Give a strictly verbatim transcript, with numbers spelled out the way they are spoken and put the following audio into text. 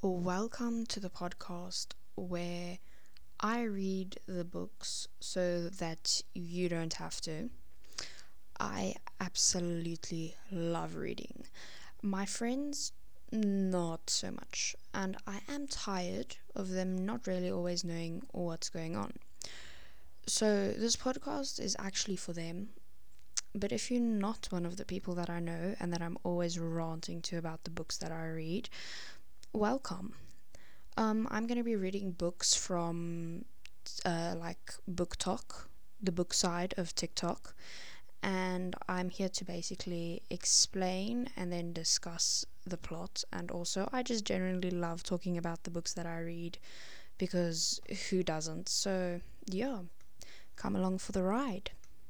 Welcome to the podcast where I read the books so that you don't have to. I absolutely love reading. My friends, not so much, and I am tired of them not really always knowing what's going on. So this podcast is actually for them. But if you're not one of the people that I know and that I'm always ranting to about the books that I read, welcome. Um, I'm going to be reading books from uh, like BookTok, the book side of TikTok, and I'm here to basically explain and then discuss the plot. And also, I just generally love talking about the books that I read because who doesn't? So yeah, come along for the ride.